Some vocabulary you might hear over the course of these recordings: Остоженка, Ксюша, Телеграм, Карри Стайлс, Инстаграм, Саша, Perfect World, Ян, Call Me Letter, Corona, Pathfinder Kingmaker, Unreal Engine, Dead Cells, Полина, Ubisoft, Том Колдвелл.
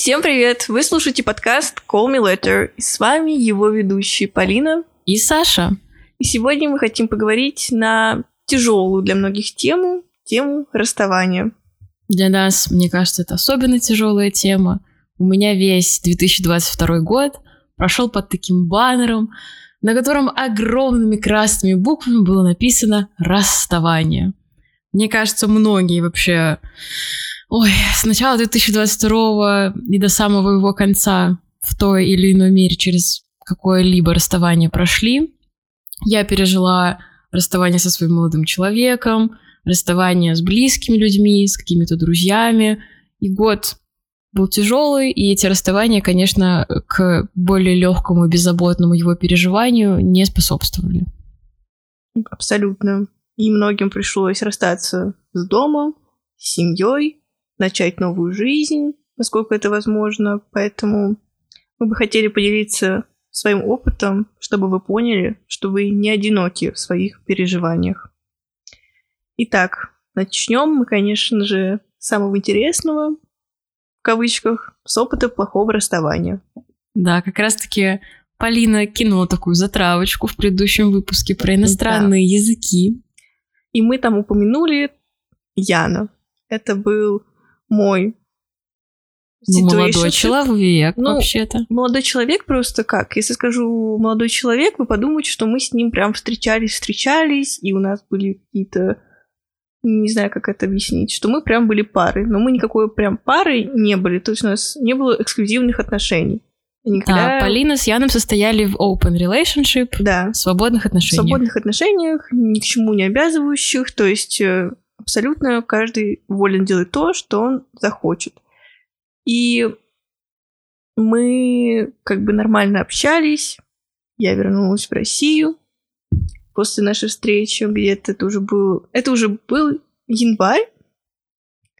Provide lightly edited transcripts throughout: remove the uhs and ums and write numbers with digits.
Всем привет! Вы слушаете подкаст Call Me Letter, и с вами его ведущие Полина и Саша. И сегодня мы хотим поговорить на тяжелую для многих тему расставания. Для нас, мне кажется, это особенно тяжелая тема. У меня весь 2022 год прошел под таким баннером, на котором огромными красными буквами было написано «Расставание». Мне кажется, многие вообще... с начала 2022 и до самого его конца в той или иной мере через какое-либо расставание прошли. Я пережила расставание со своим молодым человеком, расставание с близкими людьми, с какими-то друзьями. И год был тяжелый, и эти расставания, конечно, к более легкому и беззаботному его переживанию не способствовали. Абсолютно. И многим пришлось расстаться с домом, с семьей, начать новую жизнь, насколько это возможно. Поэтому мы бы хотели поделиться своим опытом, чтобы вы поняли, что вы не одиноки в своих переживаниях. Итак, начнем мы, конечно же, с самого интересного, в кавычках, с опыта плохого расставания. Да, как раз-таки Полина кинула такую затравочку в предыдущем выпуске про иностранные языки. И мы там упомянули Яна. Это был мой молодой человек, вообще-то. Молодой человек просто как? Если скажу молодой человек, вы подумаете, что мы с ним прям встречались, и у нас были какие-то... Не знаю, как это объяснить, что мы прям были парой. Но мы никакой прям пары не были. То есть у нас не было эксклюзивных отношений. Никогда... Да, Полина с Яном состояли в open relationship, да. Свободных отношениях. В свободных отношениях, ни к чему не обязывающих. То есть... Абсолютно каждый волен делать то, что он захочет. И мы как бы нормально общались. Я вернулась в Россию после нашей встречи, где-то это уже был январь,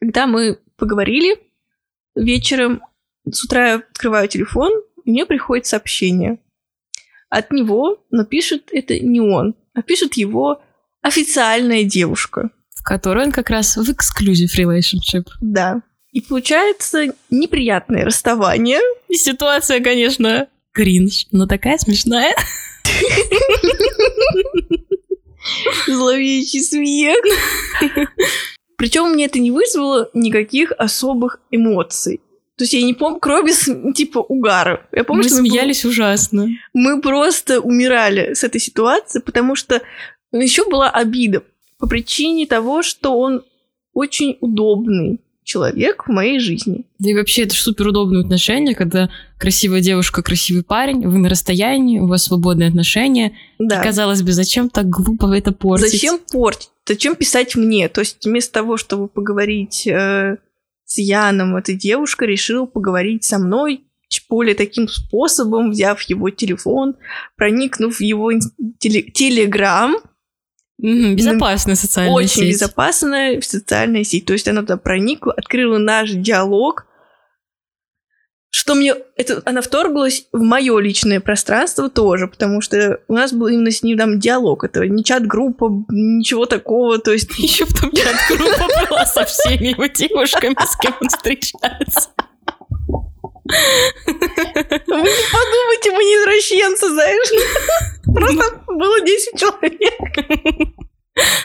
когда мы поговорили вечером. С утра я открываю телефон, и мне приходит сообщение от него, но пишет это не он, а пишет его официальная девушка. В которой он как раз в exclusive relationship. Да. И получается неприятное расставание. И ситуация, конечно, кринж, но такая смешная. Зловещий смех. Причем мне это не вызвало никаких особых эмоций. То есть я не помню, кроме угара. Я помню, мы смеялись ужасно. Мы просто умирали с этой ситуации, потому что еще была обида. По причине того, что он очень удобный человек в моей жизни. Да и вообще, это же суперудобные отношения, когда красивая девушка, красивый парень, вы на расстоянии, у вас свободные отношения. Да. И, казалось бы, зачем так глупо это портить? Зачем портить? Зачем писать мне? То есть вместо того, чтобы поговорить с Яном, эта девушка решила поговорить со мной более таким способом, взяв его телефон, проникнув в его телеграм. Безопасная социальная сеть. Очень безопасная социальная сеть. То есть она туда проникла, открыла наш диалог, что мне... Она вторглась в мое личное пространство тоже, потому что у нас был именно с ним там диалог. Это не чат-группа, ничего такого, то есть... Еще в том чат-группа была со всеми его девушками, с кем он встречается. Вы не подумайте, мы не извращенцы, знаешь... Просто было 10 человек.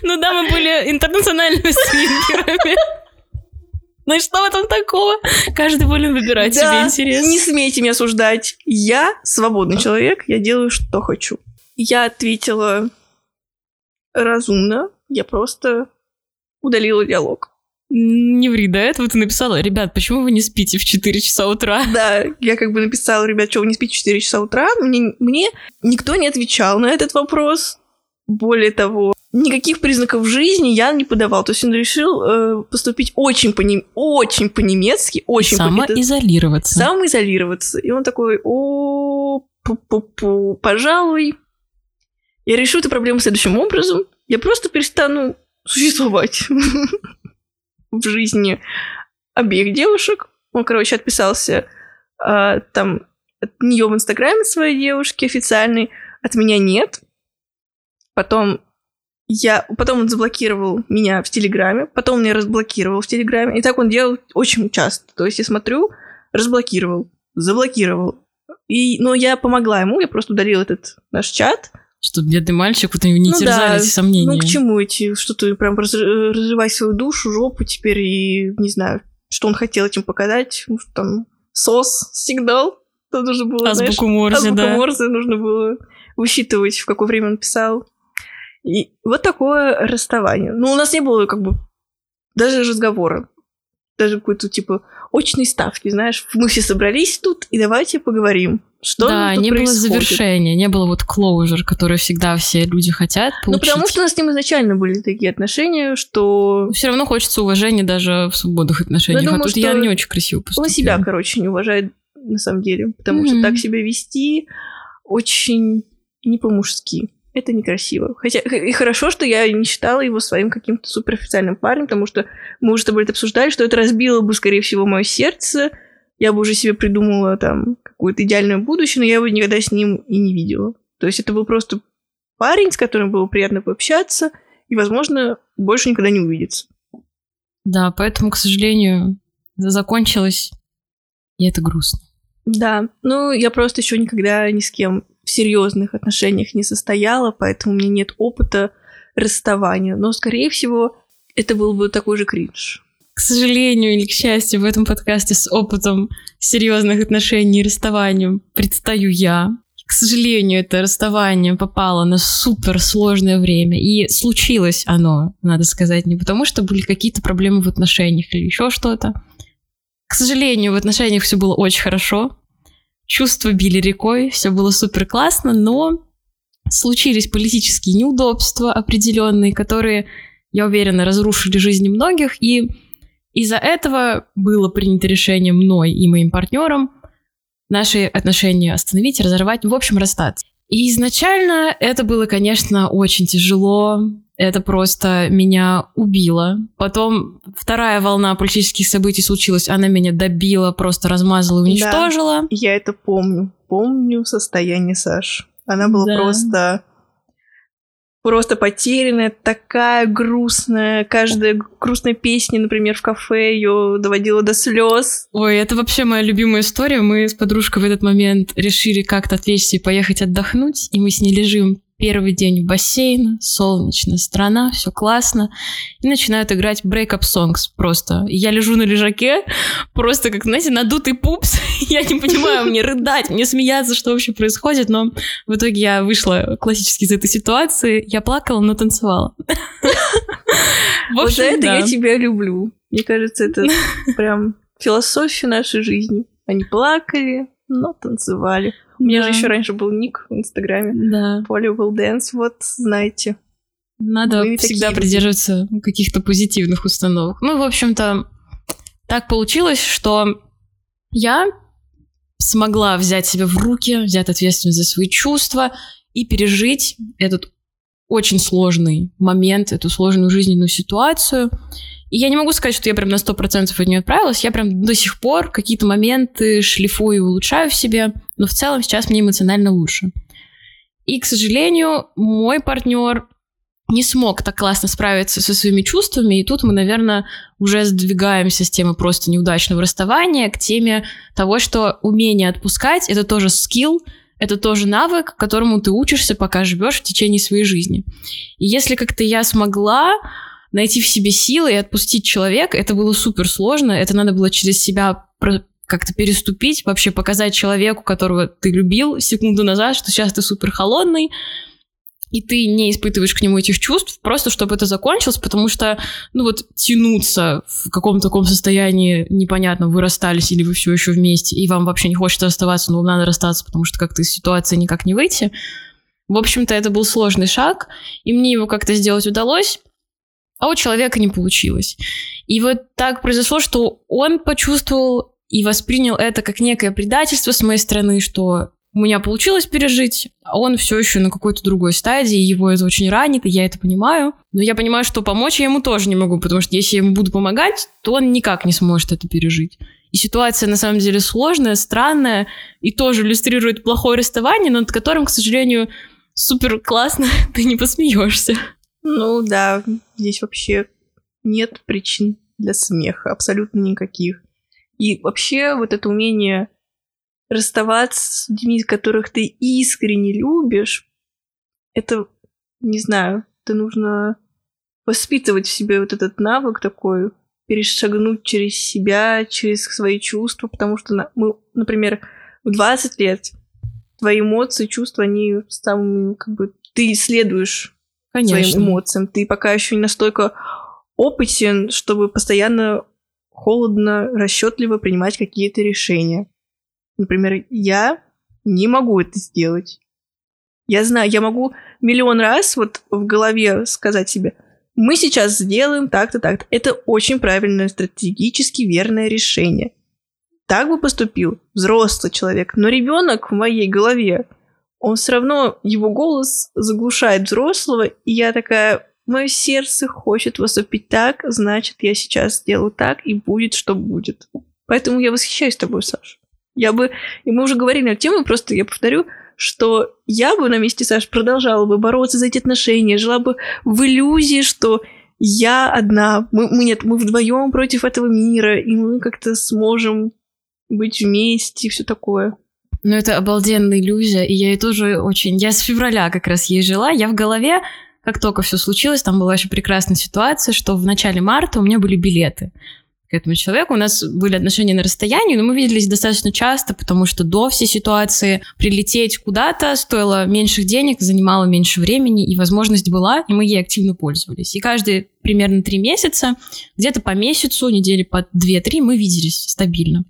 Ну да, мы были интернациональными свингерами. Ну и что в этом такого? Каждый волен выбирать себе интерес. Не смейте меня осуждать. Я свободный человек, я делаю, что хочу. Я ответила разумно, я просто удалила диалог. Не ври, до этого ты написала: ребят, почему вы не спите в 4 часа утра? Да, я как бы написала: ребят, что вы не спите в 4 часа утра? Мне никто не отвечал на этот вопрос. Более того, никаких признаков жизни я не подавал. То есть он решил поступить очень по-немецки, очень самоизолироваться. Самоизолироваться. И он такой: пожалуй, я решу эту проблему следующим образом. Я просто перестану существовать в жизни обеих девушек. Он, короче, отписался там от нее в Инстаграме своей девушки официальной, от меня нет. Потом он заблокировал меня в Телеграме, потом меня разблокировал в Телеграме. И так он делал очень часто. То есть я смотрю, разблокировал, заблокировал. Но я помогла ему, я просто удалила этот наш чат. Чтобы бедный мальчик, вот не терзали эти сомнения. Ну, к чему идти? Что ты прям разрывай свою душу, жопу теперь, и не знаю, что он хотел этим показать. Может, там сос, сигнал. То нужно было, азбуку Морзе, да. Азбуку Морзе нужно было высчитывать, в какое время он писал. И вот такое расставание. Ну, у нас не было как бы даже разговора. Даже какой-то, типа, очной ставки, знаешь. Мы все собрались тут, и давайте поговорим, что да, тут не происходит. Да, не было завершения, не было вот closure, которое всегда все люди хотят получить. Ну, потому что у нас с ним изначально были такие отношения, что... Все равно хочется уважения даже в свободных отношениях. Думаю, а тут Ян не очень красиво поступил. Он себя, короче, не уважает, на самом деле. Потому что так себя вести очень не по-мужски. Это некрасиво. Хотя и хорошо, что я не считала его своим каким-то суперофициальным парнем, потому что мы уже с тобой это обсуждали, что это разбило бы, скорее всего, мое сердце. Я бы уже себе придумала там какое-то идеальное будущее, но я его никогда с ним и не видела. То есть это был просто парень, с которым было приятно пообщаться и, возможно, больше никогда не увидеться. Да, поэтому, к сожалению, закончилось, и это грустно. Да, ну я просто еще никогда ни с кем в серьезных отношениях не состояла, поэтому у меня нет опыта расставания. Но, скорее всего, это был бы такой же кринж. К сожалению или к счастью, в этом подкасте с опытом серьезных отношений и расставанием предстаю я. К сожалению, это расставание попало на суперсложное время. И случилось оно, надо сказать, не потому, что были какие-то проблемы в отношениях или еще что-то. К сожалению, в отношениях все было очень хорошо. Чувства били рекой, все было супер классно, но случились политические неудобства определенные, которые, я уверена, разрушили жизни многих, и из-за этого было принято решение мной и моим партнером наши отношения остановить, разорвать, в общем, расстаться. И изначально это было, конечно, очень тяжело, это просто меня убило. Потом вторая волна политических событий случилась, она меня добила, просто размазала, уничтожила. Да, я это помню. Помню состояние Саши. Она была просто потерянная, такая грустная. Каждая грустная песня, например, в кафе ее доводила до слез. Ой, это вообще моя любимая история. Мы с подружкой в этот момент решили как-то отвлечься и поехать отдохнуть, и мы с ней лежим. Первый день в бассейне, солнечная страна, все классно. И начинают играть брейкап-сонгс просто. Я лежу на лежаке, просто как, знаете, надутый пупс. Я не понимаю, мне рыдать, мне смеяться, что вообще происходит. Но в итоге я вышла классически из этой ситуации. Я плакала, но танцевала. Вот за это я тебя люблю. Мне кажется, это прям философия нашей жизни. Они плакали, но танцевали. У меня же еще раньше был ник в Инстаграме. Да. Поле был Дэнс, вот, знаете. Надо всегда придерживаться каких-то позитивных установок. Ну, в общем-то, так получилось, что я смогла взять себя в руки, взять ответственность за свои чувства и пережить этот очень сложный момент, эту сложную жизненную ситуацию. И я не могу сказать, что я прям на 100% от нее отправилась. Я прям до сих пор какие-то моменты шлифую и улучшаю в себе. Но в целом сейчас мне эмоционально лучше. И, к сожалению, мой партнер не смог так классно справиться со своими чувствами. И тут мы, наверное, уже сдвигаемся с темы просто неудачного расставания к теме того, что умение отпускать — это тоже скилл, это тоже навык, которому ты учишься, пока живешь в течение своей жизни. И если как-то я смогла найти в себе силы и отпустить человека, это было суперсложно, это надо было через себя как-то переступить, вообще показать человеку, которого ты любил секунду назад, что сейчас ты супер холодный, и ты не испытываешь к нему этих чувств, просто чтобы это закончилось, потому что, ну вот, тянуться в каком-то таком состоянии, непонятно, вы расстались или вы все еще вместе, и вам вообще не хочется расставаться, но вам надо расстаться, потому что как-то из ситуации никак не выйти. В общем-то, это был сложный шаг, и мне его как-то сделать удалось, а у человека не получилось. И вот так произошло, что он почувствовал и воспринял это как некое предательство с моей стороны, что у меня получилось пережить, а он все еще на какой-то другой стадии, его это очень ранит, и я это понимаю. Но я понимаю, что помочь я ему тоже не могу, потому что если я ему буду помогать, то он никак не сможет это пережить. И ситуация на самом деле сложная, странная, и тоже иллюстрирует плохое расставание, но над которым, к сожалению, супер классно ты не посмеешься. Ну да, здесь вообще нет причин для смеха, абсолютно никаких. И вообще вот это умение расставаться с людьми, которых ты искренне любишь, это, не знаю, это нужно воспитывать в себе вот этот навык такой, перешагнуть через себя, через свои чувства, потому что мы, например, в 20 лет твои эмоции, чувства, они самые, как бы, ты исследуешь своим эмоциям, ты пока еще не настолько опытен, чтобы постоянно холодно, расчетливо принимать какие-то решения. Например, я не могу это сделать. Я знаю, я могу миллион раз вот в голове сказать себе: мы сейчас сделаем так-то, так-то. Это очень правильное, стратегически верное решение. Так бы поступил взрослый человек. Но ребенок в моей голове, он все равно, его голос заглушает взрослого, и я такая: мое сердце хочет поступить так, значит, я сейчас сделаю так, и будет, что будет. Поэтому я восхищаюсь тобой, Саша. И мы уже говорили на эту тему, просто я повторю, что я бы на месте Саши продолжала бы бороться за эти отношения, жила бы в иллюзии, что я одна, мы вдвоем против этого мира, и мы как-то сможем быть вместе и все такое. Ну, это обалденная иллюзия, и я ей тоже очень... Я с февраля как раз ей жила, я в голове, как только все случилось, там была еще прекрасная ситуация, что в начале марта у меня были билеты к этому человеку. У нас были отношения на расстоянии, но мы виделись достаточно часто, потому что до всей ситуации прилететь куда-то стоило меньших денег, занимало меньше времени, и возможность была, и мы ей активно пользовались. И каждые примерно 3 месяца, где-то по месяцу, недели по 2-3, мы виделись стабильно.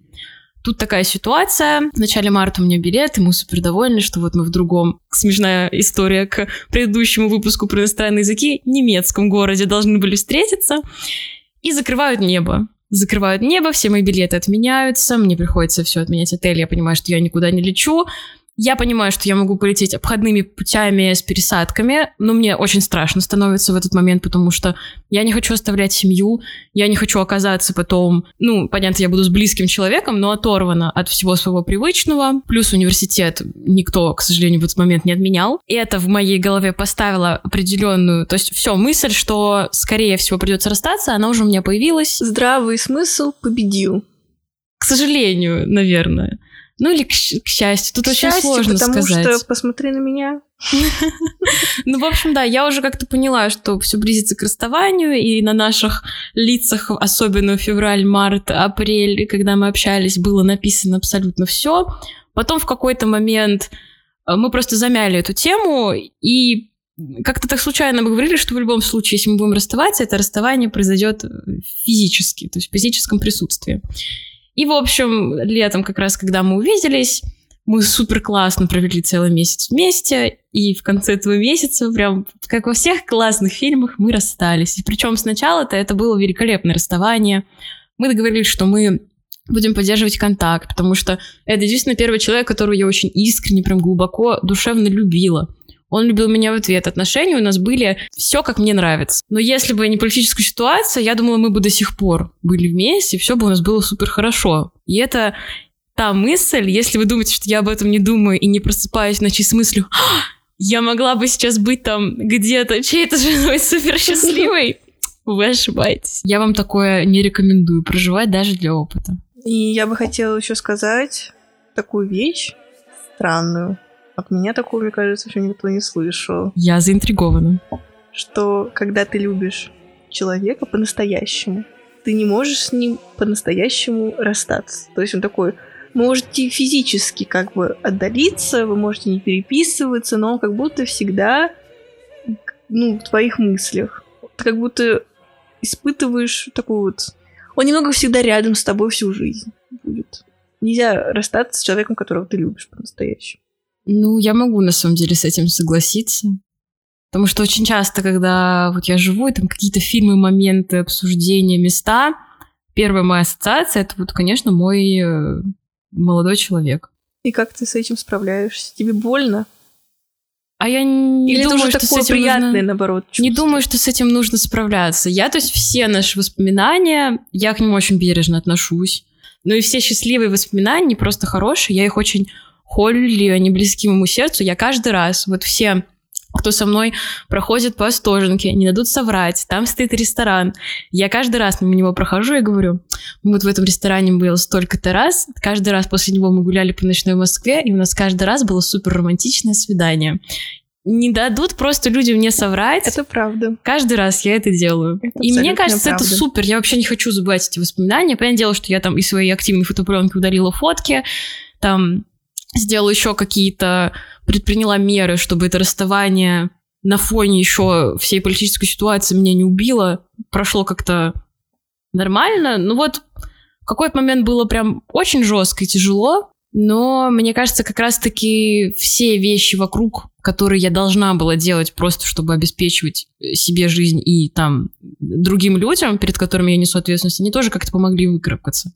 Тут такая ситуация. В начале марта у меня билет, и мы супер довольны, что вот мы в другом. Смешная история к предыдущему выпуску про иностранные языки. В немецком городе должны были встретиться. И закрывают небо. Закрывают небо, все мои билеты отменяются, мне приходится все отменять отель, я понимаю, что я никуда не лечу. Я понимаю, что я могу полететь обходными путями с пересадками, но мне очень страшно становится в этот момент, потому что я не хочу оставлять семью, я не хочу оказаться потом... Ну, понятно, я буду с близким человеком, но оторвана от всего своего привычного. Плюс университет никто, к сожалению, в этот момент не отменял. И это в моей голове поставило определенную... То есть все, мысль, что скорее всего придется расстаться, она уже у меня появилась. Здравый смысл победил. К сожалению, наверное. Ну или к счастью, тут очень сложно сказать. Потому что посмотри на меня. Ну, в общем, да, я уже как-то поняла, что все близится к расставанию, и на наших лицах, особенно февраль, март, апрель, когда мы общались, было написано абсолютно все. Потом в какой-то момент мы просто замяли эту тему, и как-то так случайно мы говорили, что в любом случае, если мы будем расставаться, это расставание произойдет физически, то есть в физическом присутствии. И, в общем, летом как раз, когда мы увиделись, мы супер классно провели целый месяц вместе, и в конце этого месяца, прям как во всех классных фильмах, мы расстались. И причем сначала-то это было великолепное расставание. Мы договорились, что мы будем поддерживать контакт, потому что это единственный первый человек, которого я очень искренне, прям глубоко, душевно любила. Он любил меня в ответ. Отношения у нас были все, как мне нравится. Но если бы не политическая ситуация, я думала, мы бы до сих пор были вместе, и все бы у нас было супер хорошо. И это та мысль, если вы думаете, что я об этом не думаю и не просыпаюсь в ночи с мыслью, я могла бы сейчас быть там где-то чьей-то женой супер счастливой, вы ошибаетесь. Я вам такое не рекомендую проживать даже для опыта. И я бы хотела еще сказать такую вещь странную. От меня такого, мне кажется, еще никто не слышал. Я заинтригована. Что когда ты любишь человека по-настоящему, ты не можешь с ним по-настоящему расстаться. То есть он такой, можете физически как бы отдалиться, вы можете не переписываться, но он как будто всегда, ну, в твоих мыслях. Ты как будто испытываешь такую вот... Он немного всегда рядом с тобой всю жизнь будет. Нельзя расстаться с человеком, которого ты любишь по-настоящему. Ну, я могу, на самом деле, с этим согласиться. Потому что очень часто, когда вот я живу, и там какие-то фильмы, моменты, обсуждения, места, первая моя ассоциация — это вот, конечно, мой молодой человек. И как ты с этим справляешься? Тебе больно? А я не думаю, что с этим приятное, нужно... наоборот, чувство. Не думаю, что с этим нужно справляться. Я, то есть, все наши воспоминания, я к ним очень бережно отношусь. Но и все счастливые воспоминания, не просто хорошие, я их очень... холю ли они близки моему сердцу, я каждый раз, вот все, кто со мной проходит по Остоженке, не дадут соврать, там стоит ресторан. Я каждый раз мимо него прохожу и говорю, вот в этом ресторане было столько-то раз, каждый раз после него мы гуляли по ночной Москве, и у нас каждый раз было супер романтичное свидание. Не дадут просто люди мне соврать. Это правда. Каждый раз я это делаю. Это и мне кажется, правда. Это супер. Я вообще не хочу забывать эти воспоминания. Понятное дело, что я там из своей активной фотопленки удалила фотки, там сделала еще какие-то, предприняла меры, чтобы это расставание на фоне еще всей политической ситуации меня не убило. Прошло как-то нормально. Ну вот в какой-то момент было прям очень жестко и тяжело. Но мне кажется, как раз-таки все вещи вокруг, которые я должна была делать просто, чтобы обеспечивать себе жизнь и там другим людям, перед которыми я несу ответственность, они тоже как-то помогли выкарабкаться.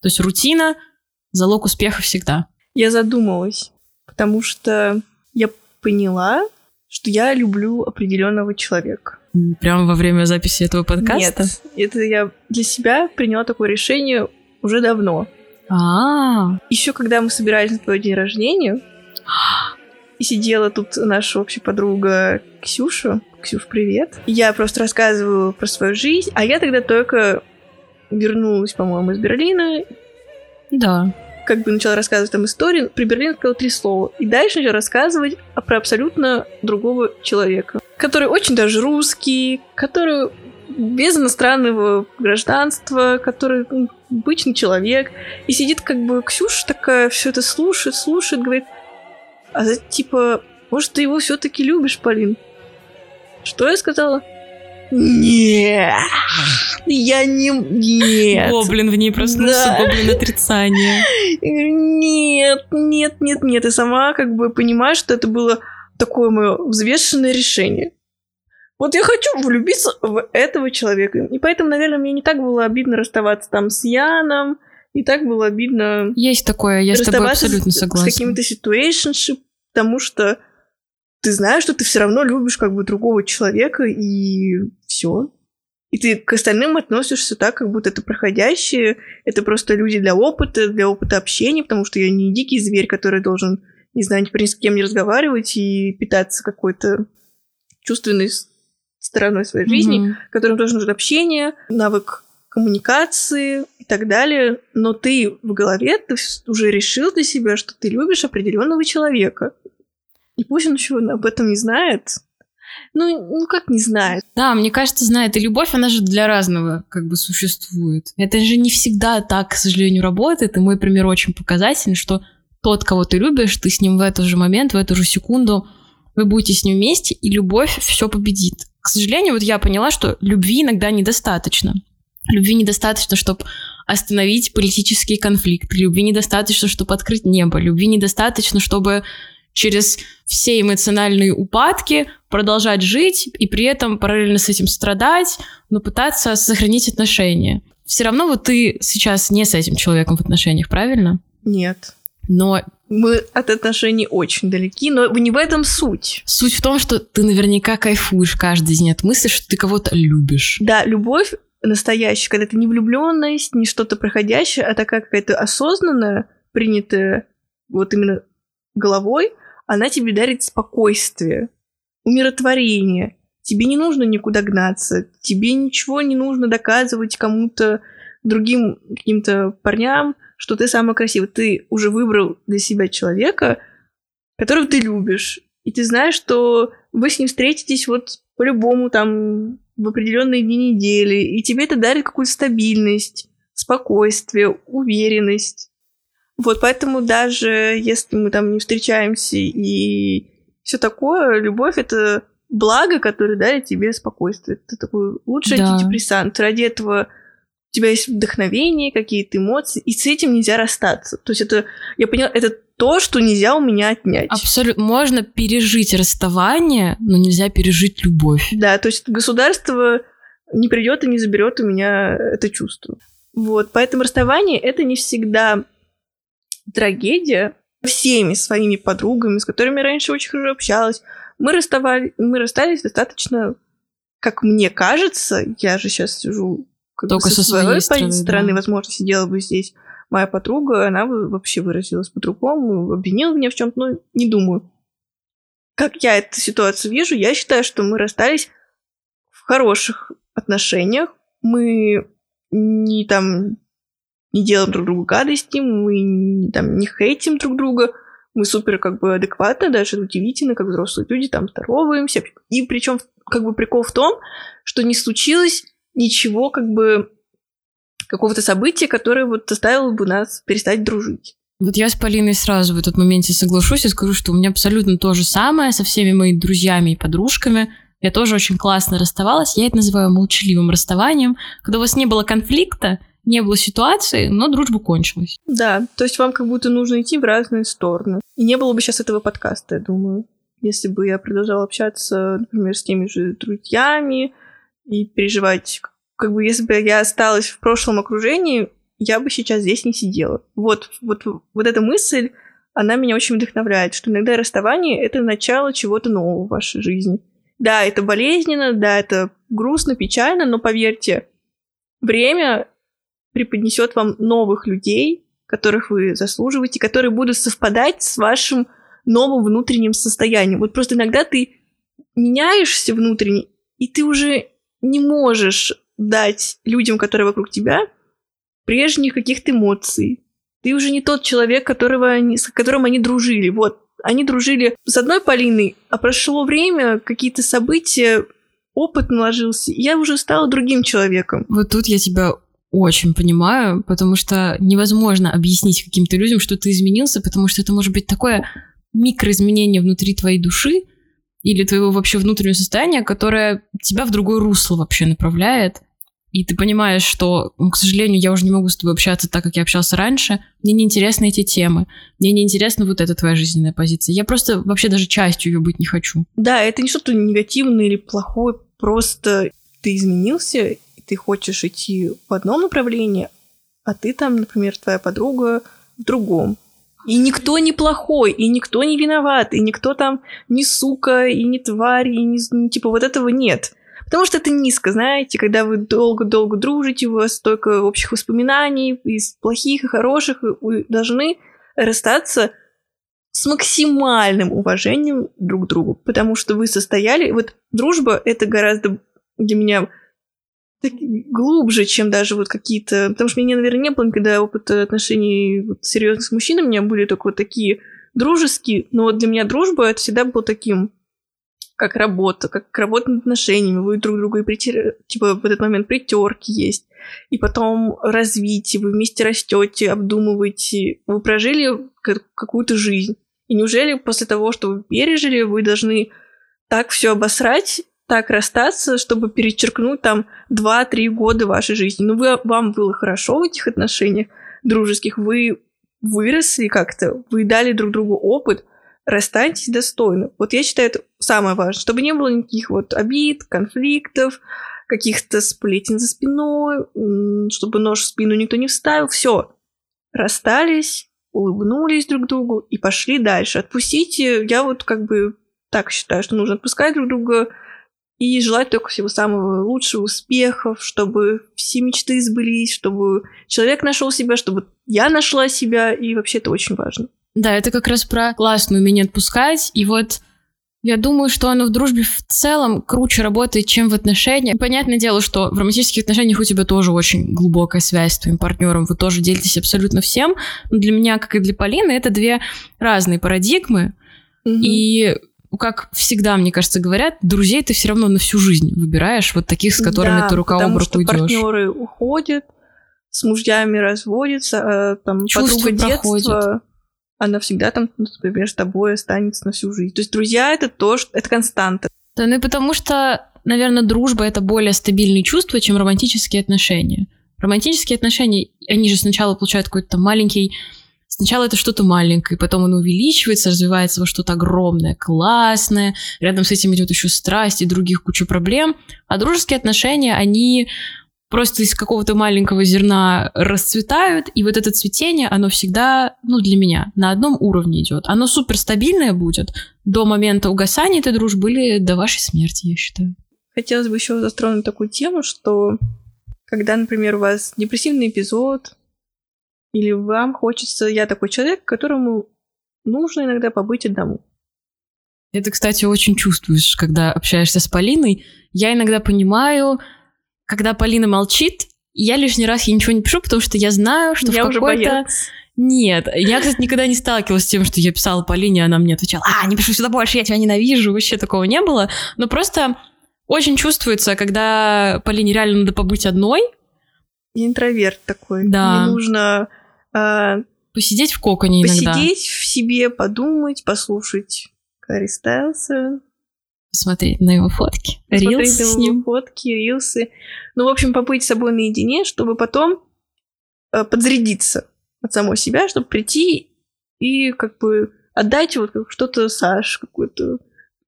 То есть рутина – залог успеха всегда. Я задумалась, потому что я поняла, что я люблю определенного человека. Прямо во время записи этого подкаста? Нет, это я для себя приняла такое решение уже давно. Еще когда мы собирались на твой день рождения, и сидела тут наша общая подруга Ксюша. Ксюш, привет. Я просто рассказываю про свою жизнь, а я тогда только вернулась, по-моему, из Берлина. Да. Как бы начала рассказывать там историю. Про Берлин сказала 3 слова. И дальше начала рассказывать про абсолютно другого человека, который очень даже русский, который без иностранного гражданства, который обычный человек. И сидит как бы Ксюша такая, все это слушает, говорит, типа, может, ты его все-таки любишь, Полин? Что я сказала? Нет! Я не... Нет! Гоблин в ней проснулся, да. Гоблин отрицания. Нет. И сама как бы понимаю, что это было такое мое взвешенное решение. Вот я хочу влюбиться в этого человека. И поэтому, наверное, мне не так было обидно расставаться там с Яном, не так было обидно... Есть такое, я с тобой абсолютно согласна. С какими-то ситуэйшншип, потому что ты знаешь, что ты все равно любишь как бы другого человека, и все. И ты к остальным относишься так, как будто это проходящие, это просто люди для опыта общения, потому что я не дикий зверь, который должен, не знаю, ни с кем не разговаривать и питаться какой-то чувственной стороной своей жизни, которым тоже нужно общение, навык коммуникации и так далее. Но ты в голове, ты уже решил для себя, что ты любишь определенного человека. И пусть он еще об этом не знает. Ну как не знает? Да, мне кажется, знает. И любовь, она же для разного как бы существует. Это же не всегда так, к сожалению, работает. И мой пример очень показательный, что тот, кого ты любишь, ты с ним в этот же момент, в эту же секунду, вы будете с ним вместе, и любовь все победит. К сожалению, вот я поняла, что любви иногда недостаточно. Любви недостаточно, чтобы остановить политический конфликт. Любви недостаточно, чтобы открыть небо. Любви недостаточно, чтобы через все эмоциональные упадки продолжать жить и при этом параллельно с этим страдать, но пытаться сохранить отношения. Все равно вот ты сейчас не с этим человеком в отношениях, правильно? Нет. Но... Мы от отношений очень далеки, но не в этом суть. Суть в том, что ты наверняка кайфуешь каждый день от мысли, что ты кого-то любишь. Да, любовь настоящая, когда это не влюбленность, не что-то проходящее, а такая какая-то осознанная, принятая вот именно головой, она тебе дарит спокойствие, умиротворение. Тебе не нужно никуда гнаться, тебе ничего не нужно доказывать кому-то, другим каким-то парням, что ты самый красивый. Ты уже выбрал для себя человека, которого ты любишь. И ты знаешь, что вы с ним встретитесь вот по-любому там в определенные дни недели. И тебе это дарит какую-то стабильность, спокойствие, уверенность. Вот поэтому даже если мы там не встречаемся и все такое, любовь — это благо, которое дарит тебе спокойствие. Это такой лучший антидепрессант. Ради этого... У тебя есть вдохновение, какие-то эмоции, и с этим нельзя расстаться. То есть это, я поняла, это то, что нельзя у меня отнять. Абсолютно. Можно пережить расставание, но нельзя пережить любовь. Да, то есть государство не придет и не заберет у меня это чувство. Вот, поэтому расставание — это не всегда трагедия. Всеми своими подругами, с которыми раньше очень хорошо общалась, мы расстались достаточно, как мне кажется, я же сейчас сижу... Только со своей стороны, да. Возможно, сидела бы здесь моя подруга, она бы вообще выразилась по-другому, обвинила меня в чем-то, но не думаю. как я эту ситуацию вижу, я считаю, что мы расстались в хороших отношениях. Мы не делаем друг другу гадости, мы не хейтим друг друга, мы супер адекватно, даже удивительно, как взрослые люди, здороваемся. И причем прикол в том, что не случилось ничего какого-то события, которое заставило бы нас перестать дружить. Вот я с Полиной сразу в этот моменте соглашусь и скажу, что у меня абсолютно то же самое со всеми моими друзьями и подружками. Я тоже очень классно расставалась. Я это называю молчаливым расставанием. Когда у вас не было конфликта, не было ситуации, но дружба кончилась. Да, то есть вам нужно идти в разные стороны. И не было бы сейчас этого подкаста, я думаю. Если бы я продолжала общаться, например, с теми же друзьями и переживать. Если бы я осталась в прошлом окружении, я бы сейчас здесь не сидела. Вот эта мысль, она меня очень вдохновляет, что иногда расставание — это начало чего-то нового в вашей жизни. Да, это болезненно, да, это грустно, печально, но поверьте, время преподнесет вам новых людей, которых вы заслуживаете, которые будут совпадать с вашим новым внутренним состоянием. Просто иногда ты меняешься внутренне, и ты уже не можешь дать людям, которые вокруг тебя, прежних каких-то эмоций. Ты уже не тот человек, с которым они дружили. Они дружили с одной Полиной, а прошло время, какие-то события, опыт наложился, и я уже стала другим человеком. Тут я тебя очень понимаю, потому что невозможно объяснить каким-то людям, что ты изменился, потому что это может быть такое микроизменение внутри твоей души или твоего вообще внутреннего состояния, которое тебя в другое русло вообще направляет. И ты понимаешь, что, к сожалению, я уже не могу с тобой общаться так, как я общался раньше. Мне неинтересны эти темы. Мне неинтересна эта твоя жизненная позиция. Я просто вообще даже частью ее быть не хочу. Да, это не что-то негативное или плохое. Просто ты изменился, и ты хочешь идти в одном направлении, а ты например, твоя подруга в другом. И никто не плохой, и никто не виноват, и никто не сука, и не тварь, и не... Этого нет. Потому что это низко, знаете, когда вы долго-долго дружите, у вас столько общих воспоминаний, из плохих и хороших, вы должны расстаться с максимальным уважением друг к другу, потому что вы состояли... Дружба — это гораздо для меня глубже, чем даже какие-то... Потому что мне, наверное, не было никогда опыта отношений серьезных с мужчинами, у меня были только такие дружеские, но для меня дружба — это всегда было таким... как работа, как работа над отношениями, вы друг другу и в этот момент притёрки есть, и потом развитие, вы вместе растете, обдумываете, вы прожили какую-то жизнь. И неужели после того, что вы пережили, вы должны так все обосрать, так расстаться, чтобы перечеркнуть 2-3 года вашей жизни? Вам было хорошо в этих отношениях дружеских, вы выросли как-то, вы дали друг другу опыт, расстаньтесь достойно. Я считаю, это самое важное, чтобы не было никаких обид, конфликтов, каких-то сплетен за спиной, чтобы нож в спину никто не вставил. Все. Расстались, улыбнулись друг другу и пошли дальше. Отпустите. Я так считаю, что нужно отпускать друг друга и желать только всего самого лучшего, успехов, чтобы все мечты сбылись, чтобы человек нашел себя, чтобы я нашла себя, и вообще это очень важно. Да, это как раз про классно умение отпускать, и я думаю, что оно в дружбе в целом круче работает, чем в отношениях. Понятное дело, что в романтических отношениях у тебя тоже очень глубокая связь с твоим партнером, вы тоже делитесь абсолютно всем, но для меня, как и для Полины, это две разные парадигмы, и... Как всегда, мне кажется, говорят, друзей ты все равно на всю жизнь выбираешь, таких, с которыми ты рука об руку идешь. Да, потому что партнеры уходят, с мужьями разводятся, чувства подруга проходят. Детства... Она всегда например, с тобой останется на всю жизнь. То есть друзья — это то, что это константа. Да, потому что, наверное, дружба — это более стабильные чувства, чем романтические отношения. Романтические отношения, они же сначала получают какой-то маленький... Сначала это что-то маленькое, потом оно увеличивается, развивается во что-то огромное, классное. Рядом с этим идет еще страсть и других куча проблем. А дружеские отношения, они... просто из какого-то маленького зерна расцветают, и это цветение, оно всегда, для меня, на одном уровне идет. Оно суперстабильное будет до момента угасания этой дружбы или до вашей смерти, я считаю. Хотелось бы еще затронуть такую тему, что когда, например, у вас депрессивный эпизод, или вам хочется... Я такой человек, которому нужно иногда побыть одному. Это, кстати, очень чувствуешь, когда общаешься с Полиной. Я иногда понимаю, когда Полина молчит, я лишний раз ей ничего не пишу, потому что я знаю, что я в какой-то... Нет, я, кстати, никогда не сталкивалась с тем, что я писала Полине, она мне отвечала: «А, не пишу сюда больше, я тебя ненавижу». Вообще такого не было. Но просто очень чувствуется, когда Полине реально надо побыть одной. Интроверт такой. Да. Не нужно... Посидеть в коконе иногда. Посидеть в себе, подумать, послушать Карри Стайлса. Посмотреть на его фотки. Рилсы с ним. Фотки, рилсы. Ну, в общем, побыть с собой наедине, чтобы потом подзарядиться от самой себя, чтобы прийти и как бы отдать вот что-то Саше, какую-то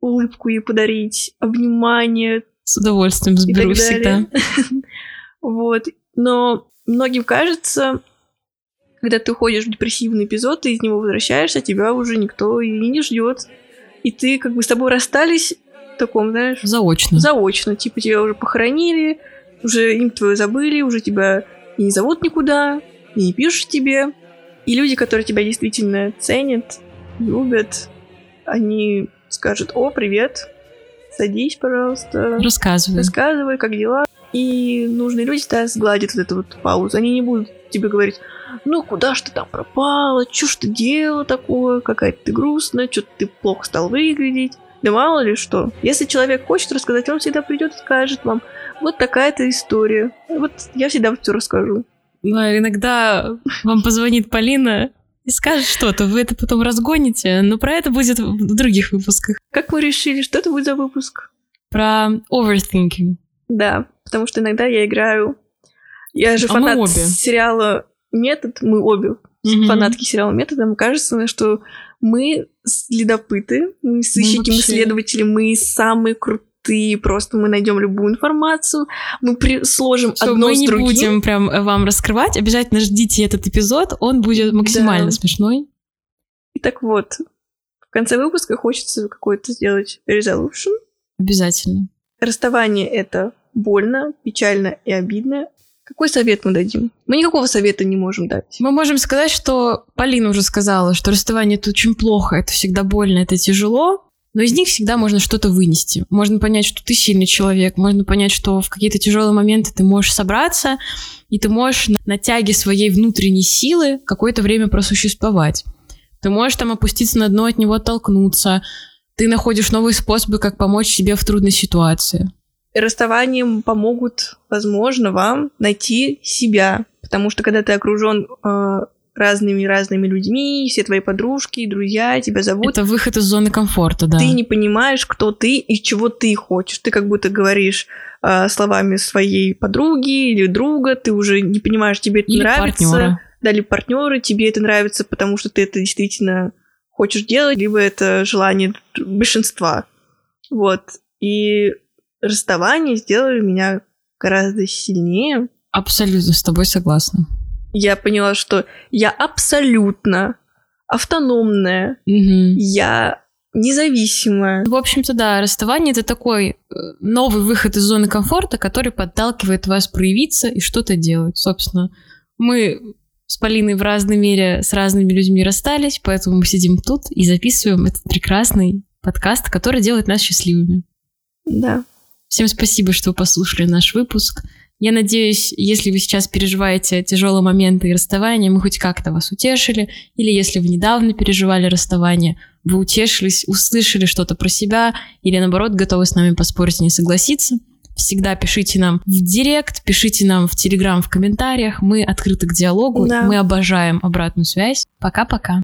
улыбку ей подарить, обнимание. С удовольствием сберу всегда. Вот. Но многим кажется, когда ты уходишь в депрессивный эпизод, ты из него возвращаешься, тебя уже никто и не ждет. И ты как бы с тобой расстались в таком, знаешь... Заочно. Заочно. Типа тебя уже похоронили, уже им твое забыли, уже тебя и не зовут никуда, и не пишут тебе. И люди, которые тебя действительно ценят, любят, они скажут: «О, привет, садись, пожалуйста. Рассказывай, как дела». И нужные люди тебя сгладят вот эту вот паузу. Они не будут тебе говорить: «Ну, куда ж ты там пропала? Чё ж ты делала такое? Какая-то ты грустная, чё-то ты плохо стал выглядеть». Да мало ли что. Если человек хочет рассказать, он всегда придет и скажет вам: «Вот такая-то история. Вот я всегда все расскажу». Но иногда вам позвонит Полина и скажет что-то. Вы это потом разгоните, но про это будет в других выпусках. Как мы решили, что это будет за выпуск? Про overthinking. Да, потому что иногда я играю... Я же фанат сериала... Метод, мы обе фанатки сериала «Метода», мне кажется, что мы следопыты, мы сыщики, мы следователи, мы самые крутые, просто мы найдем любую информацию, мы сложим что одно с другим. Мы не будем прям вам раскрывать, обязательно ждите этот эпизод, он будет максимально смешной. И так вот, в конце выпуска хочется какой-то сделать resolution. Обязательно. Расставание — это больно, печально и обидно. Какой совет мы дадим? Мы никакого совета не можем дать. Мы можем сказать, что Полина уже сказала, что расставание — это очень плохо, это всегда больно, это тяжело, но из них всегда можно что-то вынести. Можно понять, что ты сильный человек, можно понять, что в какие-то тяжелые моменты ты можешь собраться, и ты можешь на тяге своей внутренней силы какое-то время просуществовать. Ты можешь там опуститься на дно, от него оттолкнуться. Ты находишь новые способы, как помочь себе в трудной ситуации. Расставанием помогут, возможно, вам найти себя. Потому что когда ты окружен разными людьми, все твои подружки, друзья тебя зовут... Это выход из зоны комфорта, да. Ты не понимаешь, кто ты и чего ты хочешь. Ты как будто говоришь словами своей подруги или друга, ты уже не понимаешь, тебе это или нравится. Партнёра. Да, или партнёры, тебе это нравится, потому что ты это действительно хочешь делать, либо это желание большинства. Вот. И... Расставание сделали меня гораздо сильнее. Абсолютно с тобой согласна. Я поняла, что я абсолютно автономная, я независимая. В общем-то, да, расставание — это такой новый выход из зоны комфорта, который подталкивает вас проявиться и что-то делать. Собственно, мы с Полиной в разной мере с разными людьми расстались, поэтому мы сидим тут и записываем этот прекрасный подкаст, который делает нас счастливыми. Да. Всем спасибо, что вы послушали наш выпуск. Я надеюсь, если вы сейчас переживаете тяжелые моменты и расставания, мы хоть как-то вас утешили. Или если вы недавно переживали расставание, вы утешились, услышали что-то про себя, или наоборот, готовы с нами поспорить и не согласиться. Всегда пишите нам в директ, пишите нам в Телеграм, в комментариях. Мы открыты к диалогу, мы обожаем обратную связь. Пока-пока.